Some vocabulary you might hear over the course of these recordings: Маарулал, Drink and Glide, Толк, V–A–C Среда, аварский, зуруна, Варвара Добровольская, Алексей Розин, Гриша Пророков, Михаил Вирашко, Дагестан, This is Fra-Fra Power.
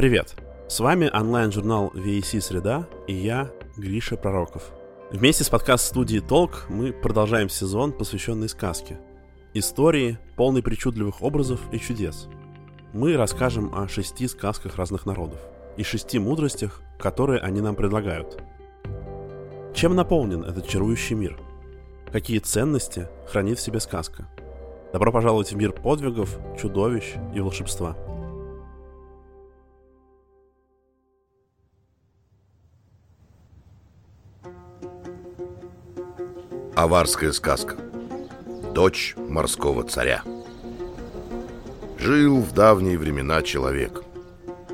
Привет! С вами онлайн-журнал V–A–C Среда и я, Гриша Пророков. Вместе с подкаст-студией «Толк» мы продолжаем сезон, посвященный сказке. Истории, полной причудливых образов и чудес. Мы расскажем о 6 сказках разных народов и 6 мудростях, которые они нам предлагают. Чем наполнен этот чарующий мир? Какие ценности хранит в себе сказка? Добро пожаловать в мир подвигов, чудовищ и волшебства. Аварская сказка. Дочь морского царя. Жил в давние времена человек.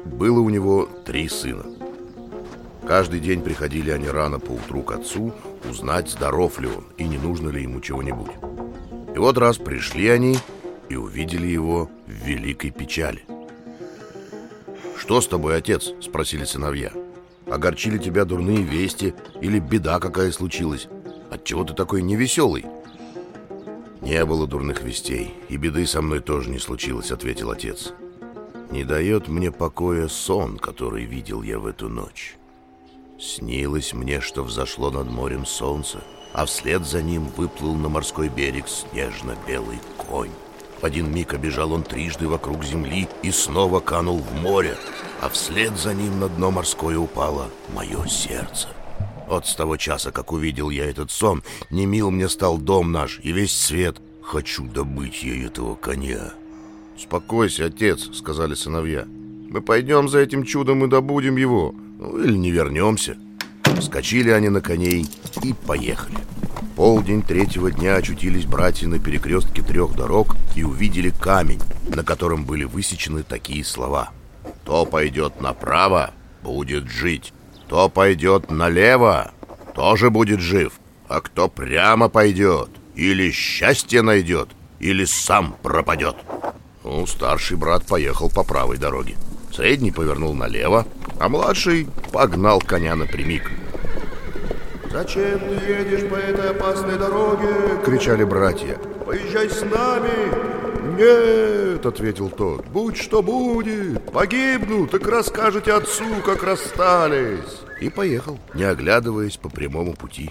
Было у него 3 сына. Каждый день приходили они рано поутру к отцу узнать, здоров ли он и не нужно ли ему чего-нибудь. И вот раз пришли они и увидели его в великой печали. «Что с тобой, отец?» – спросили сыновья. «Огорчили тебя дурные вести или беда какая случилась? Отчего ты такой невеселый?» «Не было дурных вестей, и беды со мной тоже не случилось», – ответил отец. «Не дает мне покоя сон, который видел я в эту ночь. Снилось мне, что взошло над морем солнце, а вслед за ним выплыл на морской берег снежно-белый конь. В один миг обежал он трижды вокруг земли и снова канул в море, а вслед за ним на дно морское упало мое сердце. Вот с того часа, как увидел я этот сон, не мил мне стал дом наш и весь свет. Хочу добыть я этого коня». «Успокойся, отец», — сказали сыновья. «Мы пойдем за этим чудом и добудем его. Ну, или не вернемся». Вскочили они на коней и поехали. В полдень 3-го дня очутились братья на перекрестке 3 дорог и увидели камень, на котором были высечены такие слова: «Кто пойдет направо, будет жить. Кто пойдет налево, тоже будет жив. А кто прямо пойдет, или счастье найдет, или сам пропадет». Ну, старший брат поехал по правой дороге, средний повернул налево, а младший погнал коня напрямик. «Зачем ты едешь по этой опасной дороге?» — кричали братья. «Поезжай с нами!» «Нет!» — ответил тот. «Будь что будет! Погибну! Так расскажете отцу, как расстались!» И поехал, не оглядываясь, по прямому пути.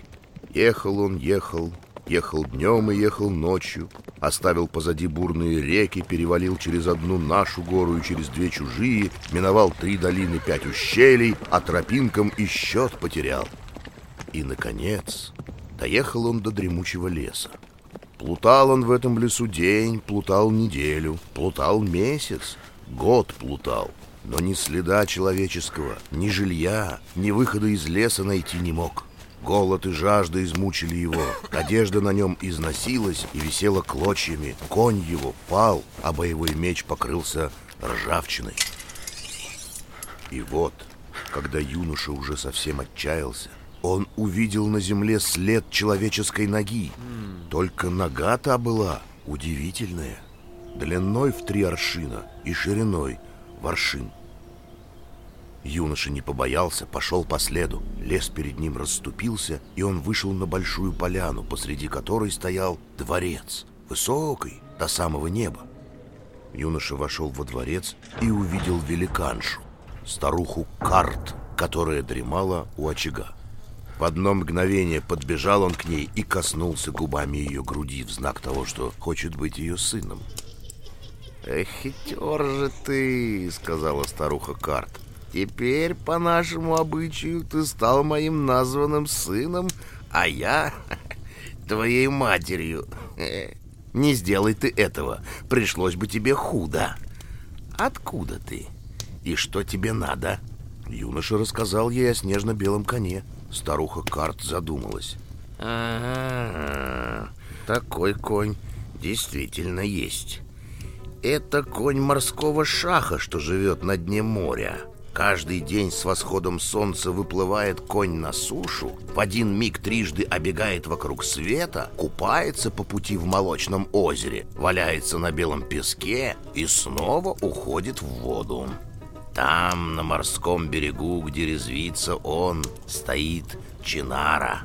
Ехал он, ехал днем и ехал ночью. Оставил позади бурные реки, перевалил через одну нашу гору и через 2 чужие, миновал 3 долины, 5 ущелий, а тропинкам и счет потерял. И, наконец, доехал он до дремучего леса. Плутал он в этом лесу день, плутал неделю, плутал месяц, год плутал, но ни следа человеческого, ни жилья, ни выхода из леса найти не мог. Голод и жажда измучили его, одежда на нем износилась и висела клочьями, конь его пал, а боевой меч покрылся ржавчиной. И вот, когда юноша уже совсем отчаялся, он увидел на земле след человеческой ноги. Только нога та была удивительная, длиной в 3 аршина и шириной в аршин. Юноша не побоялся, пошел по следу. Лес перед ним расступился, и он вышел на большую поляну, посреди которой стоял дворец, высокий, до самого неба. Юноша вошел во дворец и увидел великаншу, старуху Карт, которая дремала у очага. В одно мгновение подбежал он к ней и коснулся губами ее груди в знак того, что хочет быть ее сыном. «Эх, хитер же ты!» — сказала старуха Карт. «Теперь, по нашему обычаю, ты стал моим названным сыном, а я твоей матерью. Не сделай ты этого, пришлось бы тебе худо. Откуда ты? И что тебе надо?» Юноша рассказал ей о снежно-белом коне. Старуха Карт задумалась. «Ага, такой конь действительно есть. Это конь морского шаха, что живет на дне моря. Каждый день с восходом солнца выплывает конь на сушу, в один миг трижды обегает вокруг света, купается по пути в молочном озере, валяется на белом песке и снова уходит в воду. Там, на морском берегу, где резвится он, стоит чинара.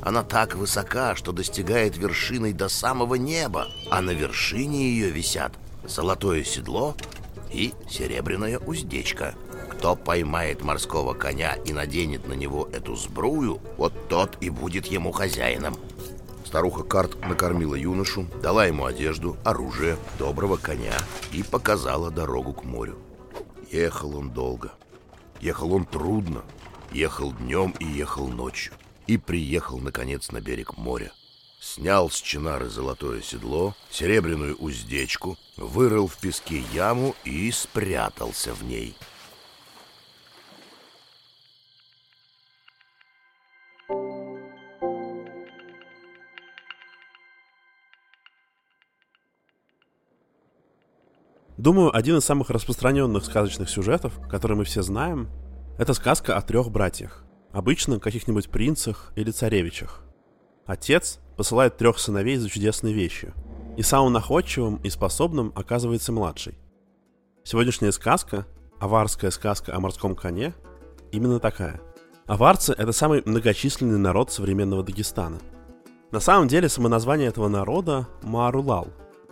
Она так высока, что достигает вершиной до самого неба, а на вершине ее висят золотое седло и серебряная уздечка. Кто поймает морского коня и наденет на него эту сбрую, вот тот и будет ему хозяином. Старуха Карт накормила юношу, дала ему одежду, оружие, доброго коня и показала дорогу к морю. Ехал он долго, ехал он трудно, ехал днем и ехал ночью. И приехал, наконец, на берег моря. Снял с чинары золотое седло, серебряную уздечку, вырыл в песке яму и спрятался в ней. Думаю, один из самых распространенных сказочных сюжетов, который мы все знаем, это сказка о 3 братьях. Обычно каких-нибудь принцах или царевичах. Отец посылает 3 сыновей за чудесные вещи. И самым находчивым и способным оказывается младший. Сегодняшняя сказка, аварская сказка о морском коне, именно такая. Аварцы — это самый многочисленный народ современного Дагестана. На самом деле, самоназвание этого народа — Маарулал.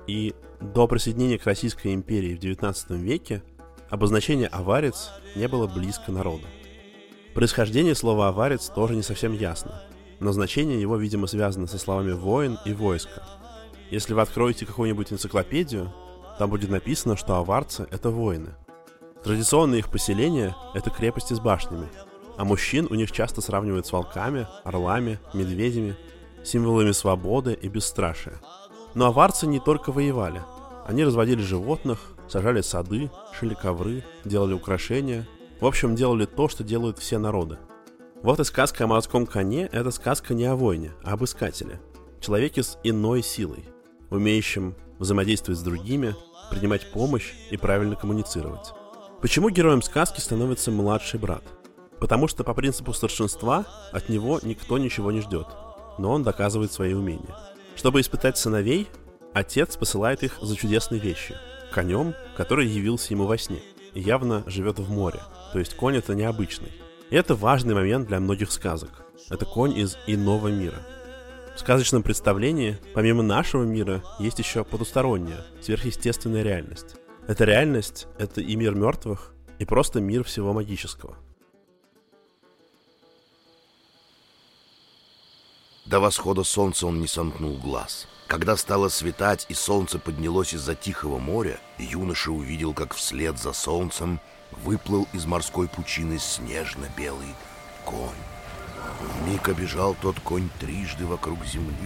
И до присоединения к Российской империи в XIX веке обозначение «аварец» не было близко народу. Происхождение слова «аварец» тоже не совсем ясно, но значение его, видимо, связано со словами «воин» и «войско». Если вы откроете какую-нибудь энциклопедию, там будет написано, что аварцы — это воины. Традиционные их поселения — это крепости с башнями, а мужчин у них часто сравнивают с волками, орлами, медведями, символами свободы и бесстрашия. Но аварцы не только воевали. Они разводили животных, сажали сады, шили ковры, делали украшения. В общем, делали то, что делают все народы. Вот и сказка о морском коне — это сказка не о войне, а об искателе. Человеке с иной силой, умеющим взаимодействовать с другими, принимать помощь и правильно коммуницировать. Почему героем сказки становится младший брат? Потому что по принципу старшинства от него никто ничего не ждет, но он доказывает свои умения. Чтобы испытать сыновей, отец посылает их за чудесные вещи — конем, который явился ему во сне. Явно живет в море, то есть конь это необычный. И это важный момент для многих сказок. Это конь из иного мира. В сказочном представлении, помимо нашего мира, есть еще потусторонняя, сверхъестественная реальность. Эта реальность — это и мир мертвых, и просто мир всего магического. До восхода солнца он не сомкнул глаз. Когда стало светать и солнце поднялось из-за тихого моря, юноша увидел, как вслед за солнцем выплыл из морской пучины снежно-белый конь. Вмиг обежал тот конь трижды вокруг земли,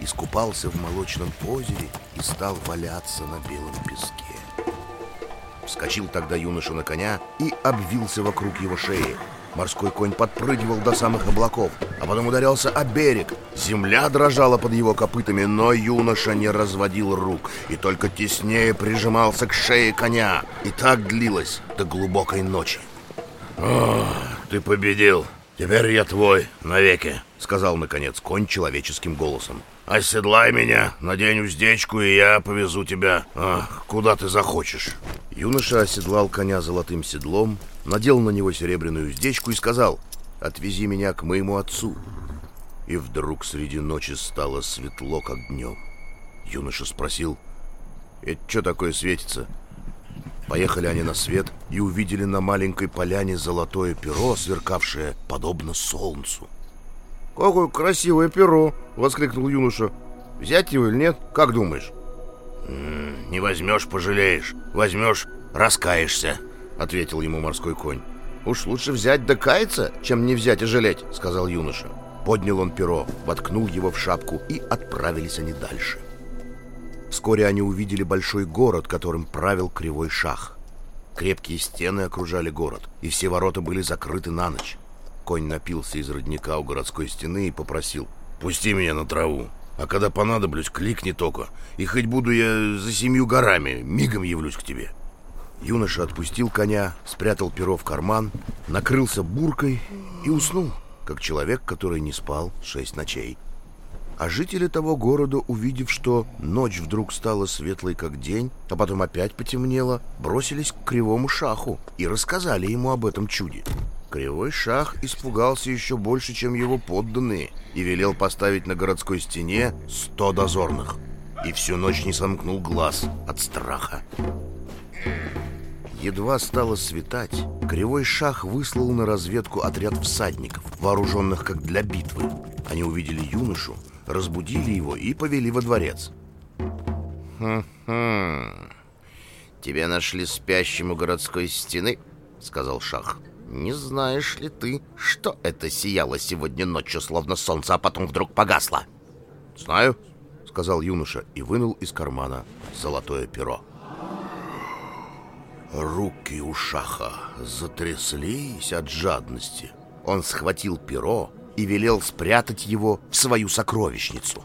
искупался в молочном озере и стал валяться на белом песке. Вскочил тогда юноша на коня и обвился вокруг его шеи. Морской конь подпрыгивал до самых облаков, а потом ударялся о берег. Земля дрожала под его копытами, но юноша не разводил рук и только теснее прижимался к шее коня. И так длилось до глубокой ночи. «О, ты победил! Теперь я твой навеки!» — сказал, наконец, конь человеческим голосом. «Оседлай меня, надень уздечку, и я повезу тебя, куда ты захочешь». Юноша оседлал коня золотым седлом, надел на него серебряную уздечку и сказал: «Отвези меня к моему отцу». И вдруг среди ночи стало светло, как днем. Юноша спросил: «Это что такое светится?» Поехали они на свет и увидели на маленькой поляне золотое перо, сверкавшее подобно солнцу. «Какое красивое перо!» — воскликнул юноша. «Взять его или нет? Как думаешь?» «Не возьмешь — пожалеешь. Возьмешь — раскаешься», — ответил ему морской конь. «Уж лучше взять да каяться, чем не взять и жалеть», — сказал юноша. Поднял он перо, воткнул его в шапку, и отправились они дальше. Вскоре они увидели большой город, которым правил кривой шах. Крепкие стены окружали город, и все ворота были закрыты на ночь. Конь напился из родника у городской стены и попросил: «Пусти меня на траву, а когда понадоблюсь, кликни только, и хоть буду я за 7 горами, мигом явлюсь к тебе». Юноша отпустил коня, спрятал перо в карман, накрылся буркой и уснул, как человек, который не спал 6 ночей. А жители того города, увидев, что ночь вдруг стала светлой, как день, а потом опять потемнело, бросились к кривому шаху и рассказали ему об этом чуде. Кривой шах испугался еще больше, чем его подданные, и велел поставить на городской стене 100 дозорных. И всю ночь не сомкнул глаз от страха. Едва стало светать, Кривой Шах выслал на разведку отряд всадников, вооруженных как для битвы. Они увидели юношу, разбудили его и повели во дворец. «Тебя нашли спящим у городской стены», — сказал Шах. «Не знаешь ли ты, что это сияло сегодня ночью, словно солнце, а потом вдруг погасло?» «Знаю», — сказал юноша и вынул из кармана золотое перо. Руки у Шаха затряслись от жадности. Он схватил перо и велел спрятать его в свою сокровищницу.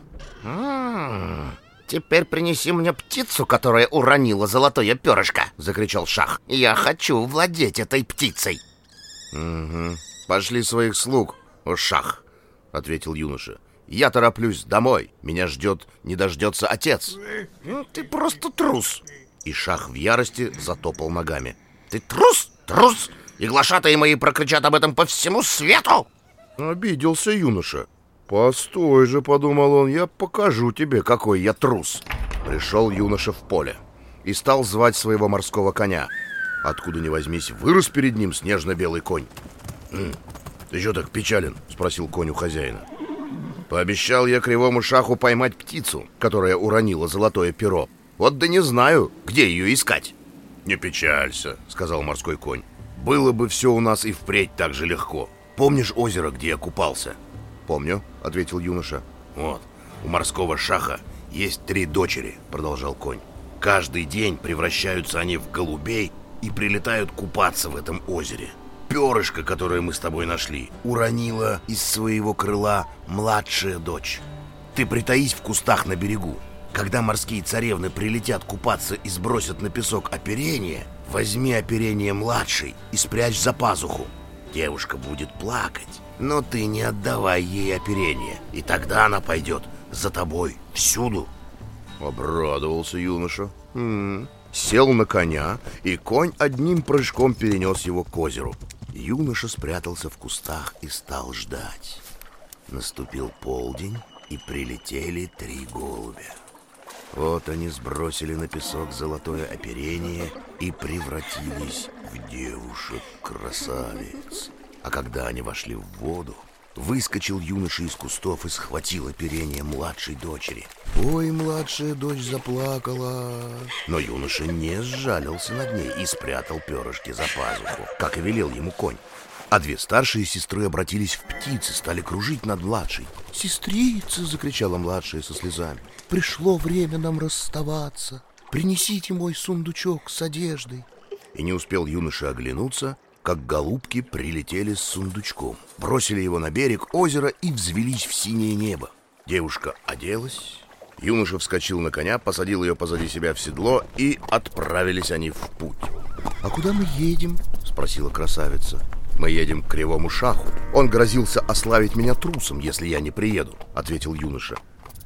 «Теперь принеси мне птицу, которая уронила золотое перышко!» — закричал Шах. «Я хочу владеть этой птицей!» «Угу. Пошли своих слуг, о Шах!» — ответил юноша. «Я тороплюсь домой. Меня ждет, не дождется отец!» «Ты просто трус!» И Шах в ярости затопал ногами. «Ты трус! Трус! И глашатаи мои прокричат об этом по всему свету!» Обиделся юноша. «Постой же», — подумал он, — «я покажу тебе, какой я трус». Пришел юноша в поле и стал звать своего морского коня. Откуда ни возьмись, вырос перед ним снежно-белый конь. «Ты чё так печален?» — спросил конь у хозяина. «Пообещал я Кривому Шаху поймать птицу, которая уронила золотое перо. Вот да не знаю, где ее искать». «Не печалься», — сказал морской конь. «Было бы все у нас и впредь так же легко. Помнишь озеро, где я купался?» «Помню», — ответил юноша. «Вот, у морского Шаха есть 3 дочери», — продолжал конь. «Каждый день превращаются они в голубей и прилетают купаться в этом озере. Перышко, которое мы с тобой нашли, уронила из своего крыла младшая дочь. Ты притаись в кустах на берегу. Когда морские царевны прилетят купаться и сбросят на песок оперение, возьми оперение младшей и спрячь за пазуху. Девушка будет плакать, но ты не отдавай ей оперение, и тогда она пойдет за тобой всюду». Обрадовался юноша. Сел на коня, и конь одним прыжком перенес его к озеру. Юноша спрятался в кустах и стал ждать. Наступил полдень, и прилетели 3 голубя. Вот они сбросили на песок золотое оперение и превратились в девушек-красавиц. А когда они вошли в воду, выскочил юноша из кустов и схватил оперение младшей дочери. Ой, младшая дочь заплакала. Но юноша не сжалился над ней и спрятал перышки за пазуху, как и велел ему конь. А 2 старшие сестры обратились в птицы, стали кружить над младшей. «Сестрица!» — закричала младшая со слезами. «Пришло время нам расставаться. Принесите мой сундучок с одеждой». И не успел юноша оглянуться, как голубки прилетели с сундучком, бросили его на берег озера и взвелись в синее небо. Девушка оделась, юноша вскочил на коня, посадил ее позади себя в седло, и отправились они в путь. «А куда мы едем?» — спросила красавица. «Мы едем к Кривому Шаху. Он грозился ославить меня трусом, если я не приеду», — ответил юноша.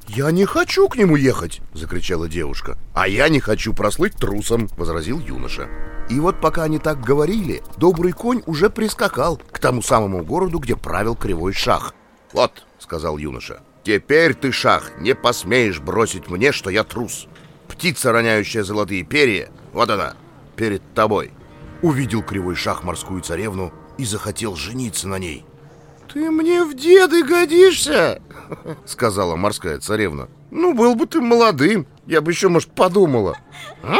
«Я не хочу к нему ехать!» — закричала девушка. «А я не хочу прослыть трусом!» — возразил юноша. И вот пока они так говорили, добрый конь уже прискакал к тому самому городу, где правил Кривой Шах. «Вот», — сказал юноша, — «теперь ты, Шах, не посмеешь бросить мне, что я трус. Птица, роняющая золотые перья, вот она, перед тобой». Увидел Кривой Шах морскую царевну и захотел жениться на ней. «Ты мне в деды годишься!» — сказала морская царевна. «Ну, был бы ты молодым, я бы еще, может, подумала». «А?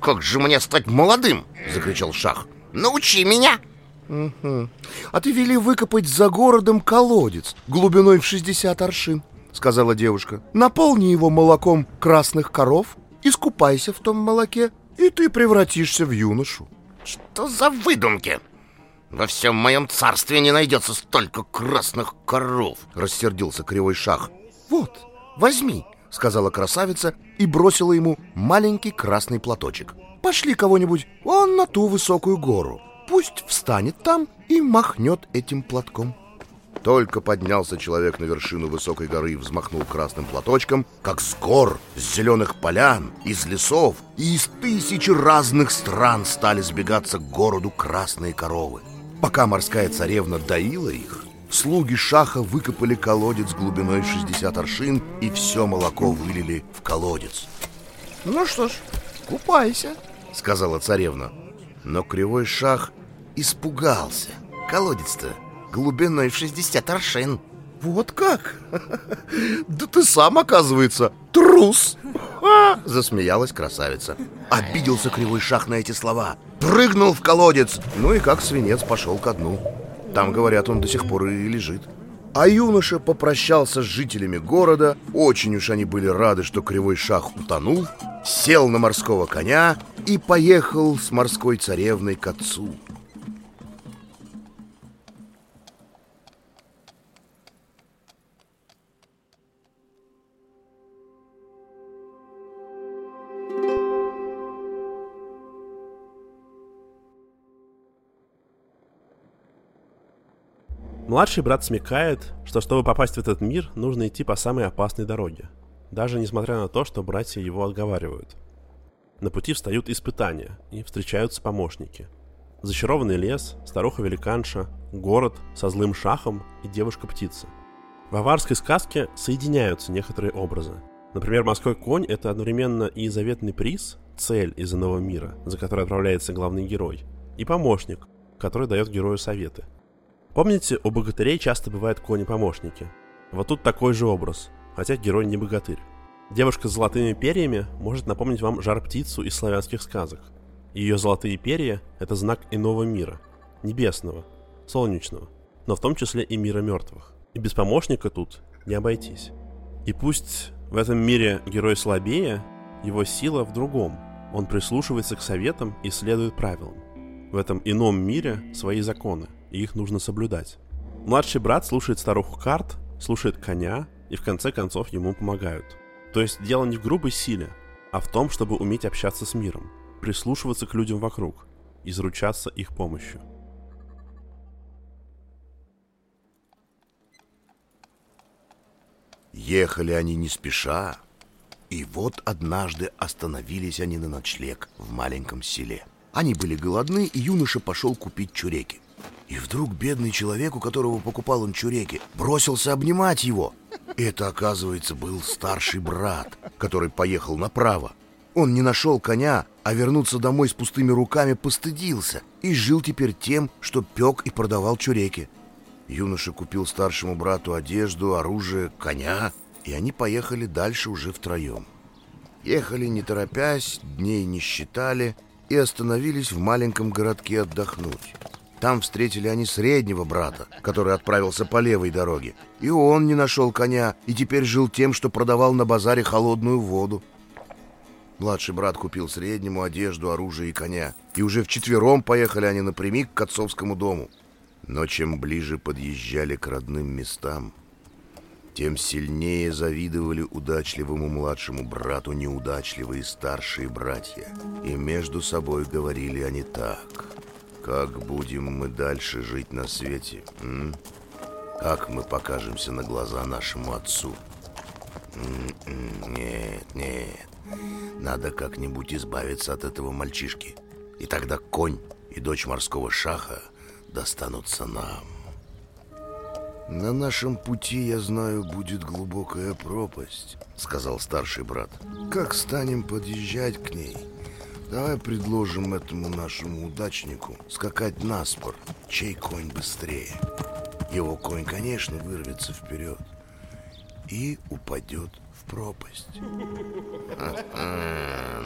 Как же мне стать молодым?» — закричал Шах. «Научи меня!» «Угу. А ты вели выкопать за городом колодец глубиной в 60 аршин, — сказала девушка. — Наполни его молоком красных коров, искупайся в том молоке, и ты превратишься в юношу». «Что за выдумки? Во всем моем царстве не найдется столько красных коров!» — рассердился Кривой Шах. «Вот, возьми!» — сказала красавица и бросила ему маленький красный платочек. «Пошли кого-нибудь вон на ту высокую гору. Пусть встанет там и махнет этим платком». Только поднялся человек на вершину высокой горы и взмахнул красным платочком, как с гор, с зеленых полян, из лесов и из тысячи разных стран стали сбегаться к городу красные коровы. Пока морская царевна доила их, слуги Шаха выкопали колодец глубиной в 60 аршин и все молоко вылили в колодец. «Ну что ж, купайся», — сказала царевна. Но кривой шах испугался. Колодец-то глубиной в 60 аршин. Вот как? Да ты сам, оказывается, трус! Засмеялась красавица. Обиделся кривой шах на эти слова. Прыгнул в колодец. Ну и как свинец пошел ко дну. Там, говорят, он до сих пор и лежит. А юноша попрощался с жителями города. Очень уж они были рады, что кривой шах утонул. Сел на морского коня и поехал с морской царевной к отцу. Младший брат смекает, что чтобы попасть в этот мир, нужно идти по самой опасной дороге, даже несмотря на то, что братья его отговаривают. На пути встают испытания и встречаются помощники. Зачарованный лес, старуха-великанша, город со злым шахом и девушка-птица. В аварской сказке соединяются некоторые образы. Например, морской конь — это одновременно и заветный приз, цель из иного мира, за которой отправляется главный герой, и помощник, который дает герою советы. Помните, у богатырей часто бывают кони-помощники. Вот тут такой же образ, хотя герой не богатырь. Девушка с золотыми перьями может напомнить вам жар-птицу из славянских сказок. Ее золотые перья — это знак иного мира, небесного, солнечного, но в том числе и мира мертвых. И без помощника тут не обойтись. И пусть в этом мире герой слабее, его сила в другом. Он прислушивается к советам и следует правилам. В этом ином мире свои законы, и их нужно соблюдать. Младший брат слушает старуху карт, слушает коня, и в конце концов ему помогают. То есть дело не в грубой силе, а в том, чтобы уметь общаться с миром, прислушиваться к людям вокруг и заручаться их помощью. Ехали они не спеша, и вот однажды остановились они на ночлег в маленьком селе. Они были голодны, и юноша пошел купить чуреки. И вдруг бедный человек, у которого покупал он чуреки, бросился обнимать его. Это, оказывается, был старший брат, который поехал направо. Он не нашел коня, а вернуться домой с пустыми руками постыдился и жил теперь тем, что пек и продавал чуреки. Юноша купил старшему брату одежду, оружие, коня, и они поехали дальше уже втроем. Ехали не торопясь, дней не считали и остановились в маленьком городке отдохнуть. Там встретили они среднего брата, который отправился по левой дороге. И он не нашел коня, и теперь жил тем, что продавал на базаре холодную воду. Младший брат купил среднему одежду, оружие и коня. И уже вчетвером поехали они напрямик к отцовскому дому. Но чем ближе подъезжали к родным местам, тем сильнее завидовали удачливому младшему брату неудачливые старшие братья. И между собой говорили они так... Как будем мы дальше жить на свете? Как мы покажемся на глаза нашему отцу? Нет. Надо как-нибудь избавиться от этого мальчишки. И тогда конь и дочь морского шаха достанутся нам. На нашем пути, я знаю, будет глубокая пропасть, сказал старший брат. Как станем подъезжать к ней? Давай предложим этому нашему удачнику скакать на спор, чей конь быстрее. Его конь, конечно, вырвется вперед и упадет в пропасть.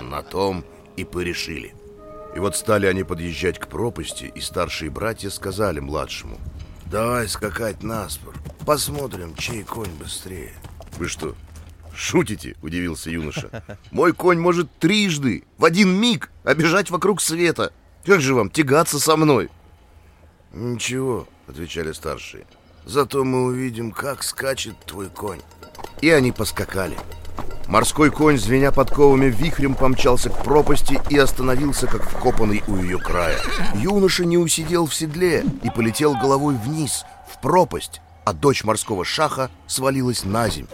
На том и порешили. И вот стали они подъезжать к пропасти, и старшие братья сказали младшему: давай скакать на спор, посмотрим, чей конь быстрее. Вы что, шутите? — удивился юноша. — Мой конь может трижды, в один миг, обежать вокруг света. Как же вам тягаться со мной? — Ничего, — отвечали старшие. — Зато мы увидим, как скачет твой конь. И они поскакали. Морской конь, звеня подковами, вихрем помчался к пропасти и остановился, как вкопанный у ее края. Юноша не усидел в седле и полетел головой вниз, в пропасть, а дочь морского шаха свалилась на землю.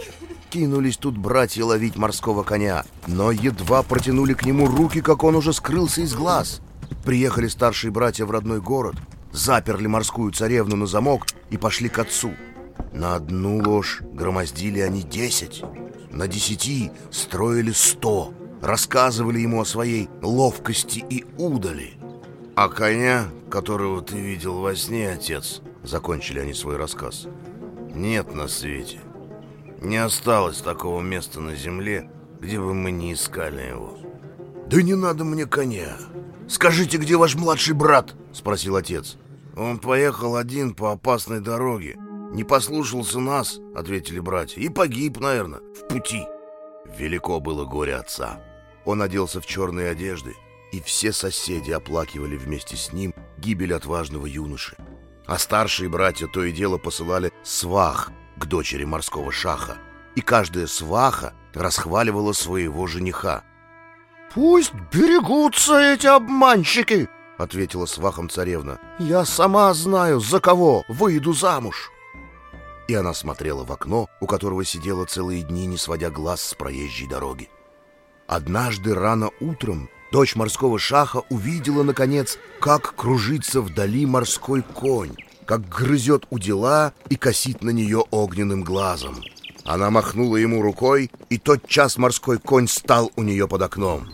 Кинулись тут братья ловить морского коня, но едва протянули к нему руки, как он уже скрылся из глаз. Приехали старшие братья в родной город, заперли морскую царевну на замок и пошли к отцу. На одну ложь громоздили они 10, на 10 строили 100, рассказывали ему о своей ловкости и удали. «А коня, которого ты видел во сне, отец, — закончили они свой рассказ, — нет на свете. Не осталось такого места на земле, где бы мы не искали его». «Да не надо мне коня. Скажите, где ваш младший брат?» — спросил отец. «Он поехал один по опасной дороге. Не послушался нас, — ответили братья, — и погиб, наверное, в пути». Велико было горе отца. Он оделся в черные одежды, и все соседи оплакивали вместе с ним гибель отважного юноши. А старшие братья то и дело посылали свах к дочери морского шаха, и каждая сваха расхваливала своего жениха. «Пусть берегутся эти обманщики!» — ответила свахам царевна. «Я сама знаю, за кого выйду замуж!» И она смотрела в окно, у которого сидела целые дни, не сводя глаз с проезжей дороги. Однажды рано утром дочь морского шаха увидела, наконец, как кружится вдали морской конь, как грызет удила и косит на нее огненным глазом. Она махнула ему рукой, и тотчас морской конь стал у нее под окном.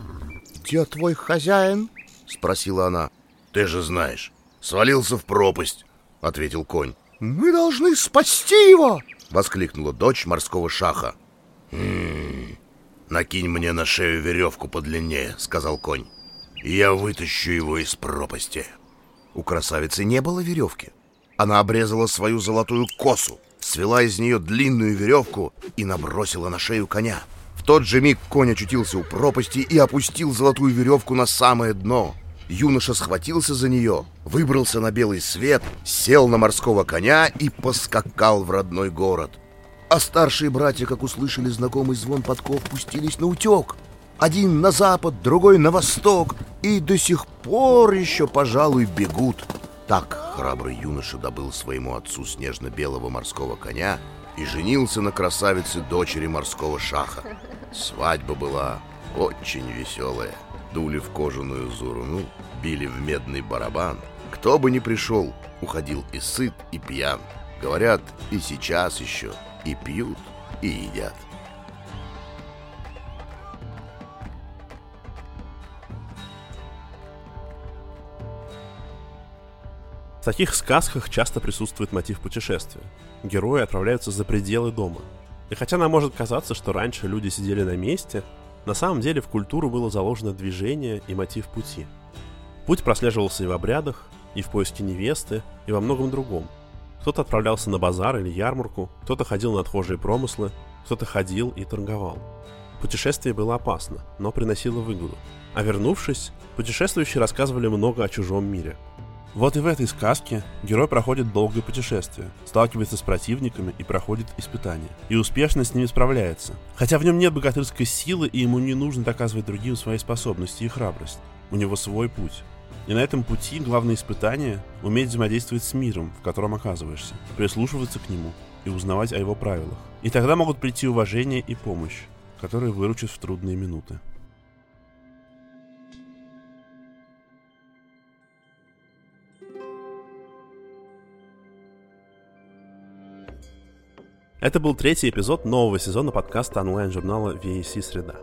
«Где твой хозяин?» — спросила она. «Ты же знаешь, свалился в пропасть», — ответил конь. «Мы должны спасти его!» — воскликнула дочь морского шаха. «Накинь мне на шею веревку подлиннее», — сказал конь. «Я вытащу его из пропасти». У красавицы не было веревки. Она обрезала свою золотую косу, свела из нее длинную веревку и набросила на шею коня. В тот же миг конь очутился у пропасти и опустил золотую веревку на самое дно. Юноша схватился за нее, выбрался на белый свет, сел на морского коня и поскакал в родной город. А старшие братья, как услышали знакомый звон подков, пустились наутек. Один на запад, другой на восток, и до сих пор еще, пожалуй, бегут. Так храбрый юноша добыл своему отцу снежно-белого морского коня и женился на красавице дочери морского шаха. Свадьба была очень веселая. Дули в кожаную зуруну, били в медный барабан. Кто бы ни пришел, уходил и сыт, и пьян. Говорят, и сейчас еще и пьют, и едят. В таких сказках часто присутствует мотив путешествия. Герои отправляются за пределы дома. И хотя нам может казаться, что раньше люди сидели на месте, на самом деле в культуру было заложено движение и мотив пути. Путь прослеживался и в обрядах, и в поиске невесты, и во многом другом. Кто-то отправлялся на базар или ярмарку, кто-то ходил на отхожие промыслы, кто-то ходил и торговал. Путешествие было опасно, но приносило выгоду. А вернувшись, путешествующие рассказывали много о чужом мире. Вот и в этой сказке герой проходит долгое путешествие, сталкивается с противниками и проходит испытания. И успешно с ними справляется. Хотя в нем нет богатырской силы, и ему не нужно доказывать другим свои способности и храбрость. У него свой путь. И на этом пути главное испытание — уметь взаимодействовать с миром, в котором оказываешься, прислушиваться к нему и узнавать о его правилах. И тогда могут прийти уважение и помощь, которые выручат в трудные минуты. Это был третий эпизод нового сезона подкаста онлайн-журнала V–A–C Среда.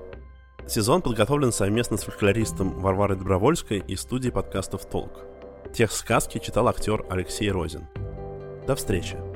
Сезон подготовлен совместно с фольклористом Варварой Добровольской и студией подкастов «Толк». Текст сказки читал актер Алексей Розин. До встречи!